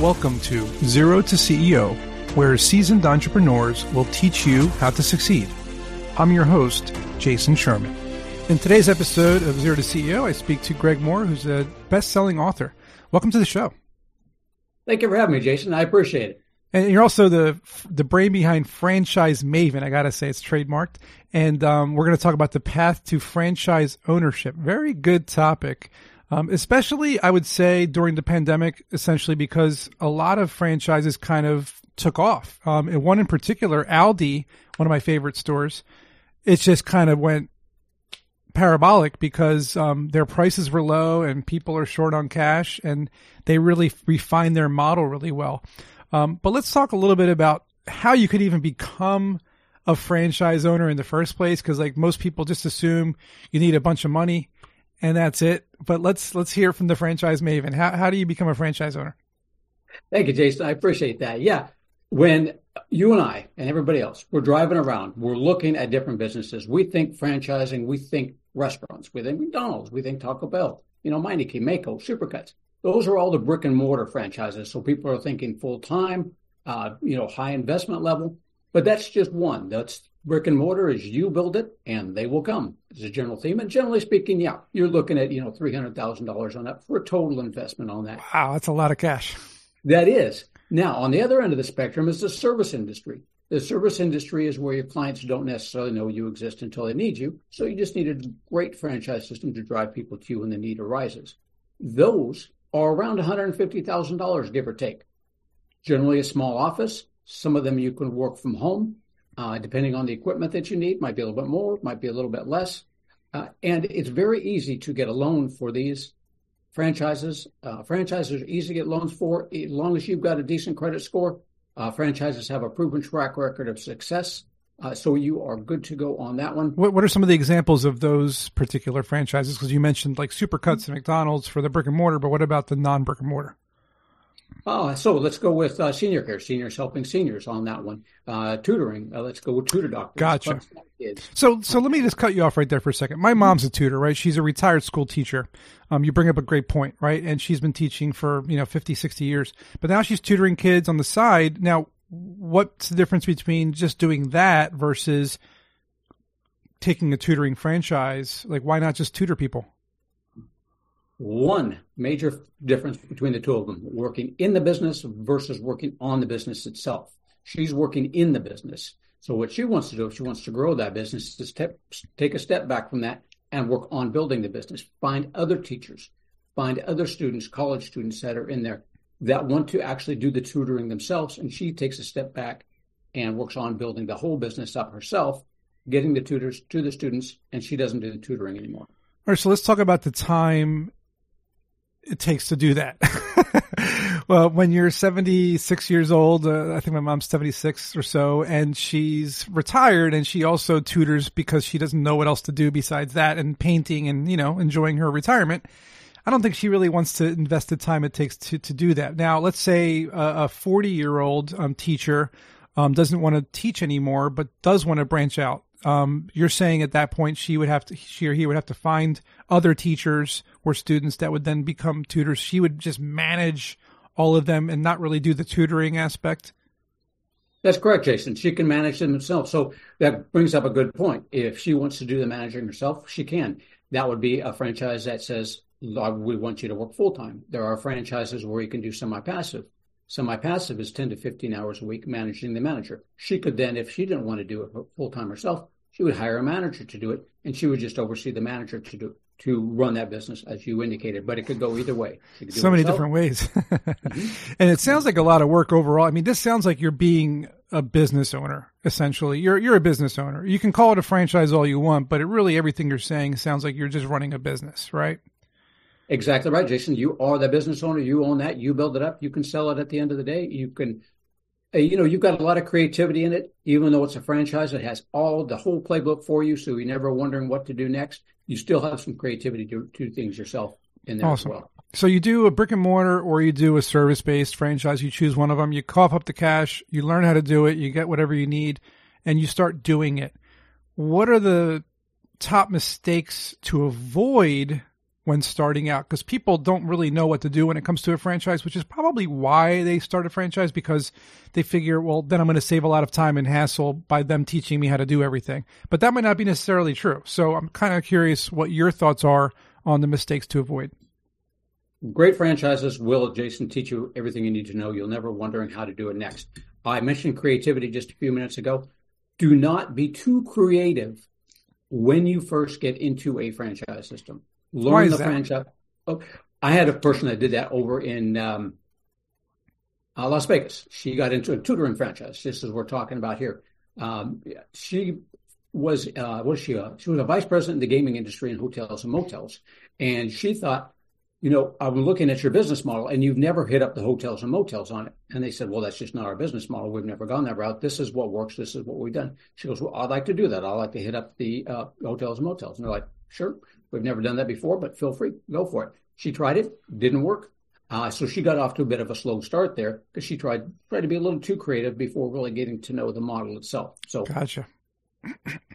Welcome to Zero to CEO, where seasoned entrepreneurs will teach you how to succeed. I'm your host, Jason Sherman. In today's episode of Zero to CEO, I speak to Greg Mohr, who's a best-selling author. Welcome to the show. Thank you for having me, Jason. I appreciate it. And you're also the brain behind Franchise Maven. I got to say, it's trademarked. And we're going to talk about the path to franchise ownership. Very good topic. Especially, I would say, during the pandemic, essentially, because a lot of franchises kind of took off. And one in particular, Aldi, one of my favorite stores, it just kind of went parabolic because their prices were low and people are short on cash, and they really refined their model really well. But let's talk a little bit about how you could even become a franchise owner in the first place, because like most people just assume you need a bunch of money and that's it. But let's hear from the Franchise Maven. How do you become a franchise owner? Thank you, Jason. I appreciate that. Yeah. When you and I and everybody else, we're driving around, we're looking at different businesses. We think franchising, we think restaurants, we think McDonald's, we think Taco Bell, Meineke, Mako, Supercuts. Those are all the brick and mortar franchises. So people are thinking full time, high investment level. But that's just one. That's brick and mortar is you build it and they will come. It's a general theme. And generally speaking, yeah, you're looking at, $300,000 on that for a total investment on that. Wow, that's a lot of cash. That is. Now, on the other end of the spectrum is the service industry. The service industry is where your clients don't necessarily know you exist until they need you. So you just need a great franchise system to drive people to you when the need arises. Those are around $150,000, give or take. Generally a small office. Some of them you can work from home, depending on the equipment that you need. Might be a little bit more, might be a little bit less. And it's very easy to get a loan for these franchises. Franchises are easy to get loans for as long as you've got a decent credit score. Franchises have a proven track record of success. So you are good to go on that one. What are some of the examples of those particular franchises? Because you mentioned like Supercuts and McDonald's for the brick and mortar, but what about the non-brick and mortar? So let's go with senior care, seniors helping seniors on that one. Tutoring, let's go with Tutor Doctor. Gotcha. So let me just cut you off right there for a second. My mom's a tutor, right? She's a retired school teacher. You bring up a great point, right? And she's been teaching for, 50, 60 years. But now she's tutoring kids on the side. Now, what's the difference between just doing that versus taking a tutoring franchise? Like, why not just tutor people? One major difference between the two of them, working in the business versus working on the business itself. She's working in the business. So what she wants to do, if she wants to grow that business, is take a step back from that and work on building the business. Find other teachers, find other students, college students that are in there that want to actually do the tutoring themselves. And she takes a step back and works on building the whole business up herself, getting the tutors to the students, and she doesn't do the tutoring anymore. All right, so let's talk about the time it takes to do that. Well, when you're 76 years old, I think my mom's 76 or so, and she's retired, and she also tutors because she doesn't know what else to do besides that and painting and, enjoying her retirement. I don't think she really wants to invest the time it takes to do that. Now, let's say a 40-year-old teacher doesn't want to teach anymore, but does want to branch out. You're saying at that point she or he would have to find other teachers or students that would then become tutors. She would just manage all of them and not really do the tutoring aspect. That's correct, Jason. She can manage them herself. So that brings up a good point. If she wants to do the managing herself, she can. That would be a franchise that says, we want you to work full time. There are franchises where you can do semi-passive. Semi-passive is 10 to 15 hours a week managing the manager. She could then, if she didn't want to do it full-time herself, she would hire a manager to do it, and she would just oversee the manager to run that business, as you indicated. But it could go either way. So many different ways. Mm-hmm. And it sounds like a lot of work overall. I mean, this sounds like you're being a business owner, essentially. You're a business owner. You can call it a franchise all you want, but it really, everything you're saying sounds like you're just running a business, right? Exactly right, Jason. You are the business owner. You own that. You build it up. You can sell it at the end of the day. You can, you've got a lot of creativity in it. Even though it's a franchise, it has the whole playbook for you. So you're never wondering what to do next. You still have some creativity to do things yourself in there as well. So you do a brick and mortar or you do a service-based franchise. You choose one of them. You cough up the cash. You learn how to do it. You get whatever you need and you start doing it. What are the top mistakes to avoid when starting out, because people don't really know what to do when it comes to a franchise, which is probably why they start a franchise, because they figure, well, then I'm going to save a lot of time and hassle by them teaching me how to do everything. But that might not be necessarily true. So I'm kind of curious what your thoughts are on the mistakes to avoid. Great franchises will, Jason, teach you everything you need to know. You'll never wondering how to do it next. I mentioned creativity just a few minutes ago. Do not be too creative when you first get into a franchise system. Learn the franchise. Oh, I had a person that did that over in Las Vegas. She got into a tutoring franchise, just as we're talking about here. She was she was a vice president in the gaming industry in hotels and motels, and she thought, you know, I'm looking at your business model, and you've never hit up the hotels and motels on it. And they said, well, that's just not our business model. We've never gone that route. This is what works. This is what we've done. She goes, well, I'd like to do that. I'd like to hit up the hotels and motels. And they're like, sure. We've never done that before, but feel free, go for it. She tried it, didn't work. So she got off to a bit of a slow start there because she tried to be a little too creative before really getting to know the model itself. So gotcha.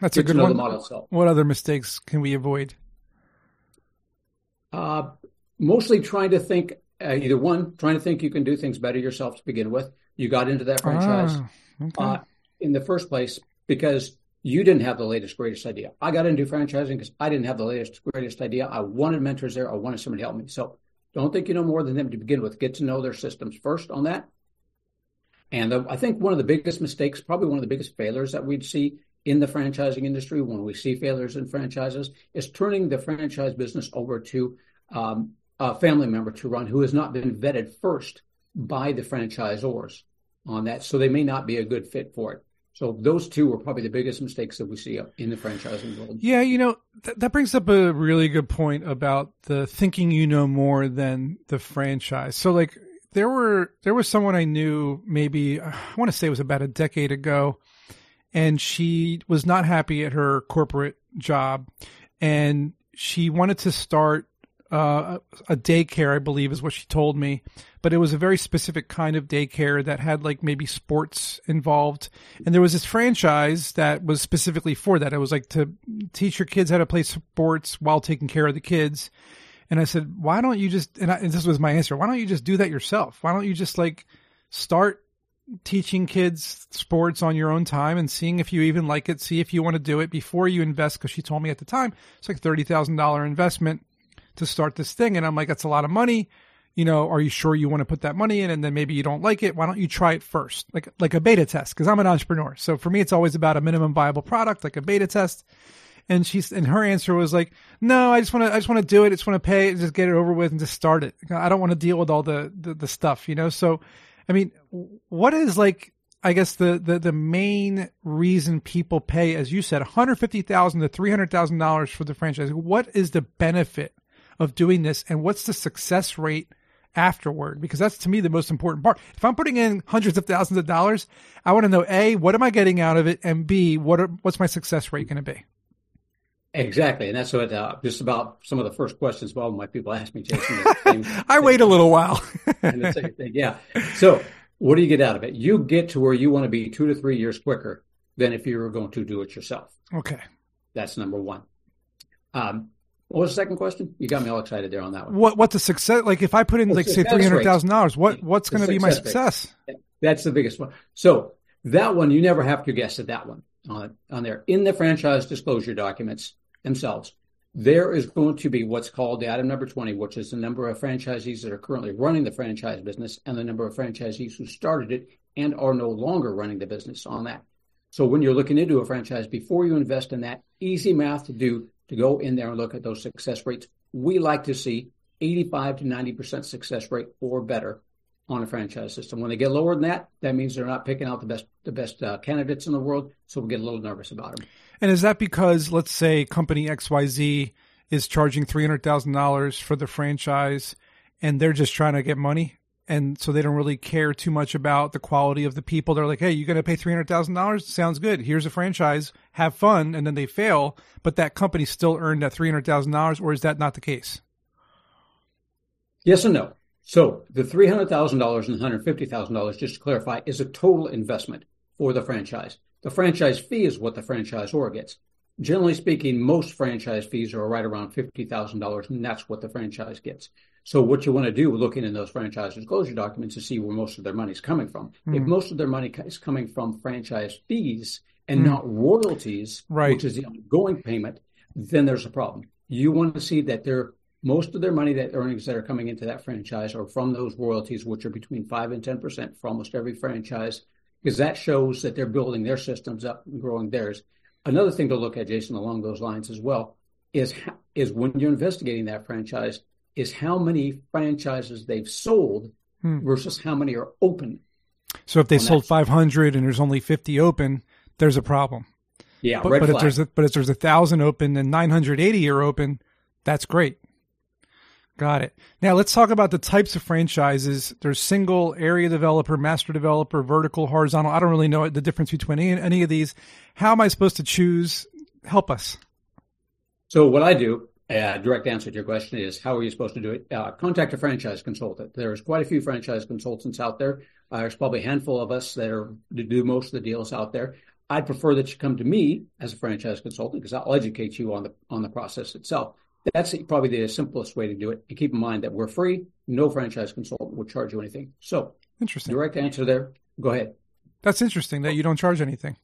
That's a good one. The model itself. What other mistakes can we avoid? Mostly trying to think, either one, trying to think you can do things better yourself to begin with. You got into that franchise in the first place because you didn't have the latest, greatest idea. I got into franchising because I didn't have the latest, greatest idea. I wanted mentors there. I wanted somebody to help me. So don't think you know more than them to begin with. Get to know their systems first on that. And I think one of the biggest mistakes, probably one of the biggest failures that we'd see in the franchising industry when we see failures in franchises is turning the franchise business over to a family member to run who has not been vetted first by the franchisors on that. So they may not be a good fit for it. So those two are probably the biggest mistakes that we see in the franchising world. Yeah, you know, that brings up a really good point about the thinking you know more than the franchise. So like there was someone I knew maybe, I want to say it was about a decade ago, and she was not happy at her corporate job. And she wanted to start a daycare, I believe is what she told me, but it was a very specific kind of daycare that had like maybe sports involved. And there was this franchise that was specifically for that. It was like to teach your kids how to play sports while taking care of the kids. And I said, why don't you just, and this was my answer. Why don't you just do that yourself? Why don't you just like start teaching kids sports on your own time and seeing if you even like it, see if you want to do it before you invest. Cause she told me at the time, it's like $30,000 investment to start this thing. And I'm like, that's a lot of money. You know, are you sure you want to put that money in? And then maybe you don't like it. Why don't you try it first? Like a beta test. Cause I'm an entrepreneur. So for me, it's always about a minimum viable product, like a beta test. And her answer was like, no, I just want to do it. I just want to pay it and just get it over with and just start it. I don't want to deal with all the stuff, you know? So, I mean, what is like, I guess the main reason people pay, as you said, $150,000 to $300,000 for the franchise. What is the benefit of doing this, and what's the success rate afterward? Because that's to me the most important part. If I'm putting in hundreds of thousands of dollars, I want to know A, what am I getting out of it, and B, what's my success rate going to be? Exactly, and that's what just about some of the first questions all my people ask me, Jason. I wait a little while. And the same thing, yeah. So, what do you get out of it? You get to where you want to be 2 to 3 years quicker than if you were going to do it yourself. Okay, that's number one. What was the second question? You got me all excited there on that one. What's a success? Like if I put in, like say $300,000, what's going to be my success? Rate. That's the biggest one. So that one, you never have to guess at that one on there. In the franchise disclosure documents themselves, there is going to be what's called the item number 20, which is the number of franchisees that are currently running the franchise business and the number of franchisees who started it and are no longer running the business on that. So when you're looking into a franchise, before you invest in that, easy math to do, to go in there and look at those success rates. We like to see 85 to 90% success rate or better on a franchise system. When they get lower than that, that means they're not picking out the best candidates in the world. So we get a little nervous about them. And is that because, let's say, company XYZ is charging $300,000 for the franchise and they're just trying to get money? And so they don't really care too much about the quality of the people. They're like, hey, you're going to pay $300,000? Sounds good. Here's a franchise. Have fun. And then they fail. But that company still earned that $300,000, or is that not the case? Yes and no. So the $300,000 and $150,000, just to clarify, is a total investment for the franchise. The franchise fee is what the franchisor gets. Generally speaking, most franchise fees are right around $50,000, and that's what the franchise gets. So what you want to do, looking in those franchise disclosure documents, to see where most of their money is coming from. Mm. If most of their money is coming from franchise fees and not royalties, right, which is the ongoing payment, then there's a problem. You want to see that most of their money, that earnings that are coming into that franchise, are from those royalties, which are between 5 and 10% for almost every franchise, because that shows that they're building their systems up and growing theirs. Another thing to look at, Jason, along those lines as well, is when you're investigating that franchise, is how many franchises they've sold versus how many are open. So if they sold 500 and there's only 50 open, there's a problem. Yeah, but, red flag. If there's 1,000 open and 980 are open, that's great. Got it. Now let's talk about the types of franchises. There's single, area developer, master developer, vertical, horizontal. I don't really know the difference between any of these. How am I supposed to choose? Help us. So what I do, direct answer to your question is, how are you supposed to do it? Contact a franchise consultant. There's quite a few franchise consultants out there. There's probably a handful of us that do most of the deals out there. I'd prefer that you come to me as a franchise consultant, because I'll educate you on the process itself. That's probably the simplest way to do it. And keep in mind that we're free. No franchise consultant will charge you anything. So, interesting. Direct answer there. Go ahead. That's interesting that you don't charge anything.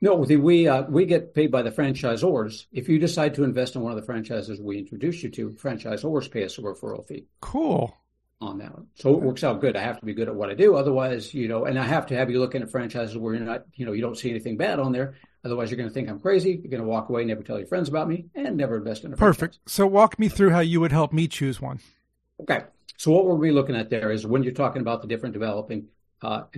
No, we get paid by the franchisors. If you decide to invest in one of the franchises we introduce you to, franchisors pay us a referral fee. Cool. On that one. So it works out good. I have to be good at what I do. Otherwise, and I have to have you looking at franchises where you're not, you don't see anything bad on there. Otherwise, you're going to think I'm crazy. You're going to walk away, never tell your friends about me, and never invest in a franchise. Perfect. So walk me through how you would help me choose one. Okay. So what we're really looking at there is, when you're talking about the different developing,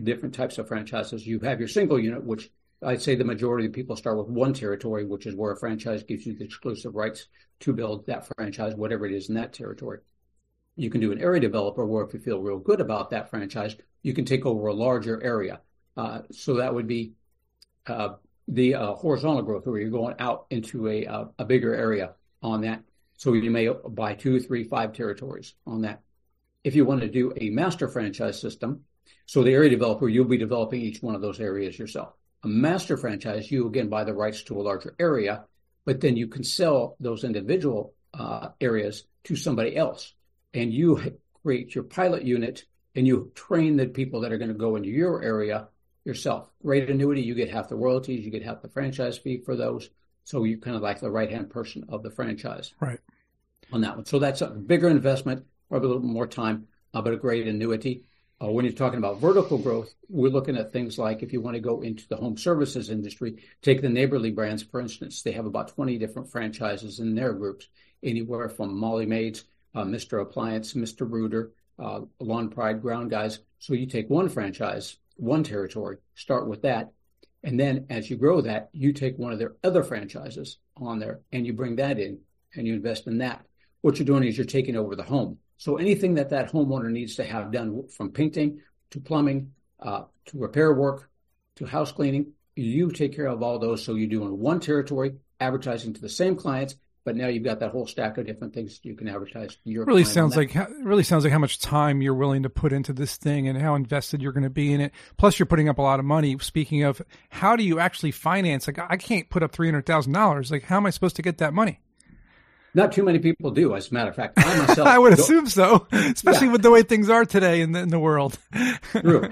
different types of franchises, you have your single unit, which I'd say the majority of people start with one territory, which is where a franchise gives you the exclusive rights to build that franchise, whatever it is in that territory. You can do an area developer, where if you feel real good about that franchise, you can take over a larger area. So that would be... The horizontal growth, where you're going out into a bigger area on that. So you may buy 2, 3, 5 territories on that. If you want to do a master franchise system, so the area developer, you'll be developing each one of those areas yourself. A master franchise, you again buy the rights to a larger area, but then you can sell those individual areas to somebody else. And you create your pilot unit, and you train the people that are going to go into your area yourself. Rate annuity, you get half the royalties, you get half the franchise fee for those. So you're kind of like the right-hand person of the franchise. Right. On that one. So that's a bigger investment, probably a little more time, but a great annuity. When you're talking about vertical growth, we're looking at things like, if you want to go into the home services industry, take the Neighborly brands, for instance. They have about 20 different franchises in their groups, anywhere from Molly Maids, Mr. Appliance, Mr. Rooter, Lawn Pride, Ground Guys. So you take one franchise, one territory, start with that. And then as you grow that, you take one of their other franchises on there and you bring that in and you invest in that. What you're doing is you're taking over the home. So anything that homeowner needs to have done, from painting to plumbing, to repair work, to house cleaning, you take care of all those. So you do in one territory, advertising to the same clients, but now you've got that whole stack of different things you can advertise. Really sounds like how much time you're willing to put into this thing and how invested you're going to be in it. Plus, you're putting up a lot of money. Speaking of, how do you actually finance? Like, I can't put up $300,000. Like, how am I supposed to get that money? Not too many people do, as a matter of fact. I myself, I would assume so, especially with the way things are today in the world. True.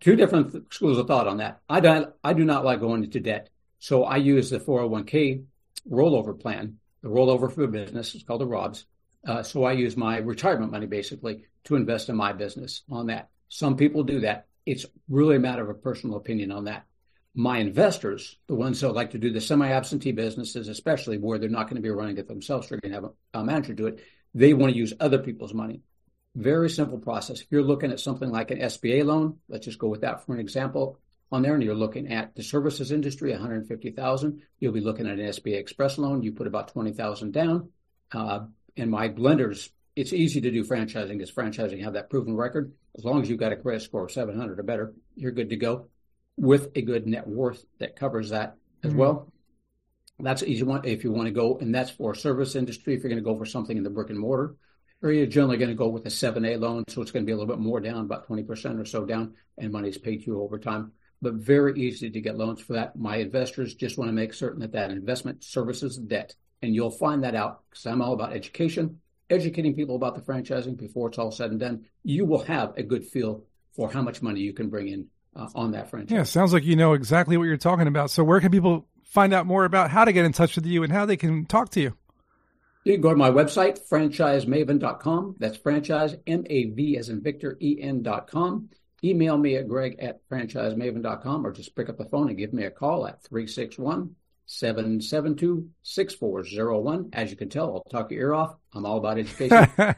Two different schools of thought on that. I do not like going into debt, so I use the 401k. Rollover plan, the rollover for business, it's called the ROBS. So I use my retirement money basically to invest in my business on that. Some people do that. It's really a matter of a personal opinion on that. My investors, the ones that like to do the semi-absentee businesses, especially where they're not going to be running it themselves, they're going to have a manager do it. They want to use other people's money. Very simple process. If you're looking at something like an SBA loan, let's just go with that for an example. On there, and you're looking at the services industry, $150,000. You'll be looking at an SBA Express loan. You put about $20,000 down. And my lenders, it's easy to do franchising, because franchising have that proven record. As long as you've got a credit score of 700 or better, you're good to go, with a good net worth that covers that as well. That's an easy one if you want to go, and that's for service industry. If you're going to go for something in the brick and mortar, or you're generally going to go with a 7A loan, so it's going to be a little bit more down, about 20% or so down, and money's paid to you over time. but very easy to get loans for that. My investors just want to make certain that that investment services debt. And you'll find that out because I'm all about education, educating people about the franchising before it's all said and done. You will have a good feel for how much money you can bring in on that franchise. Yeah, sounds like you know exactly what you're talking about. So where can people find out more about how to get in touch with you and how they can talk to you? You can go to my website, franchisemaven.com. That's franchise, M-A-V as in Victor, E-N.com. Email me at greg@franchisemaven.com or just pick up the phone and give me a call at 361-772-6401. As you can tell, I'll talk your ear off. I'm all about education. I'm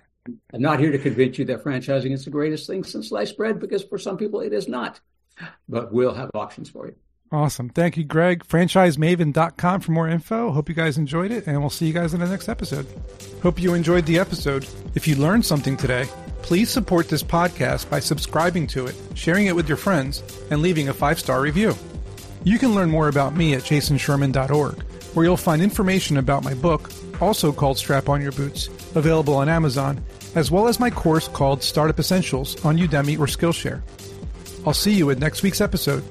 not here to convince you that franchising is the greatest thing since sliced bread, because for some people it is not. But we'll have options for you. Awesome. Thank you, Greg. FranchiseMaven.com for more info. Hope you guys enjoyed it, and we'll see you guys in the next episode. Hope you enjoyed the episode. If you learned something today, please support this podcast by subscribing to it, sharing it with your friends, and leaving a 5-star review. You can learn more about me at jasonsherman.org, where you'll find information about my book, also called Strap On Your Boots, available on Amazon, as well as my course called Startup Essentials on Udemy or Skillshare. I'll see you at next week's episode.